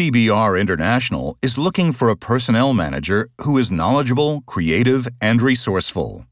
CBR International is looking for a personnel manager who is knowledgeable, creative, and resourceful.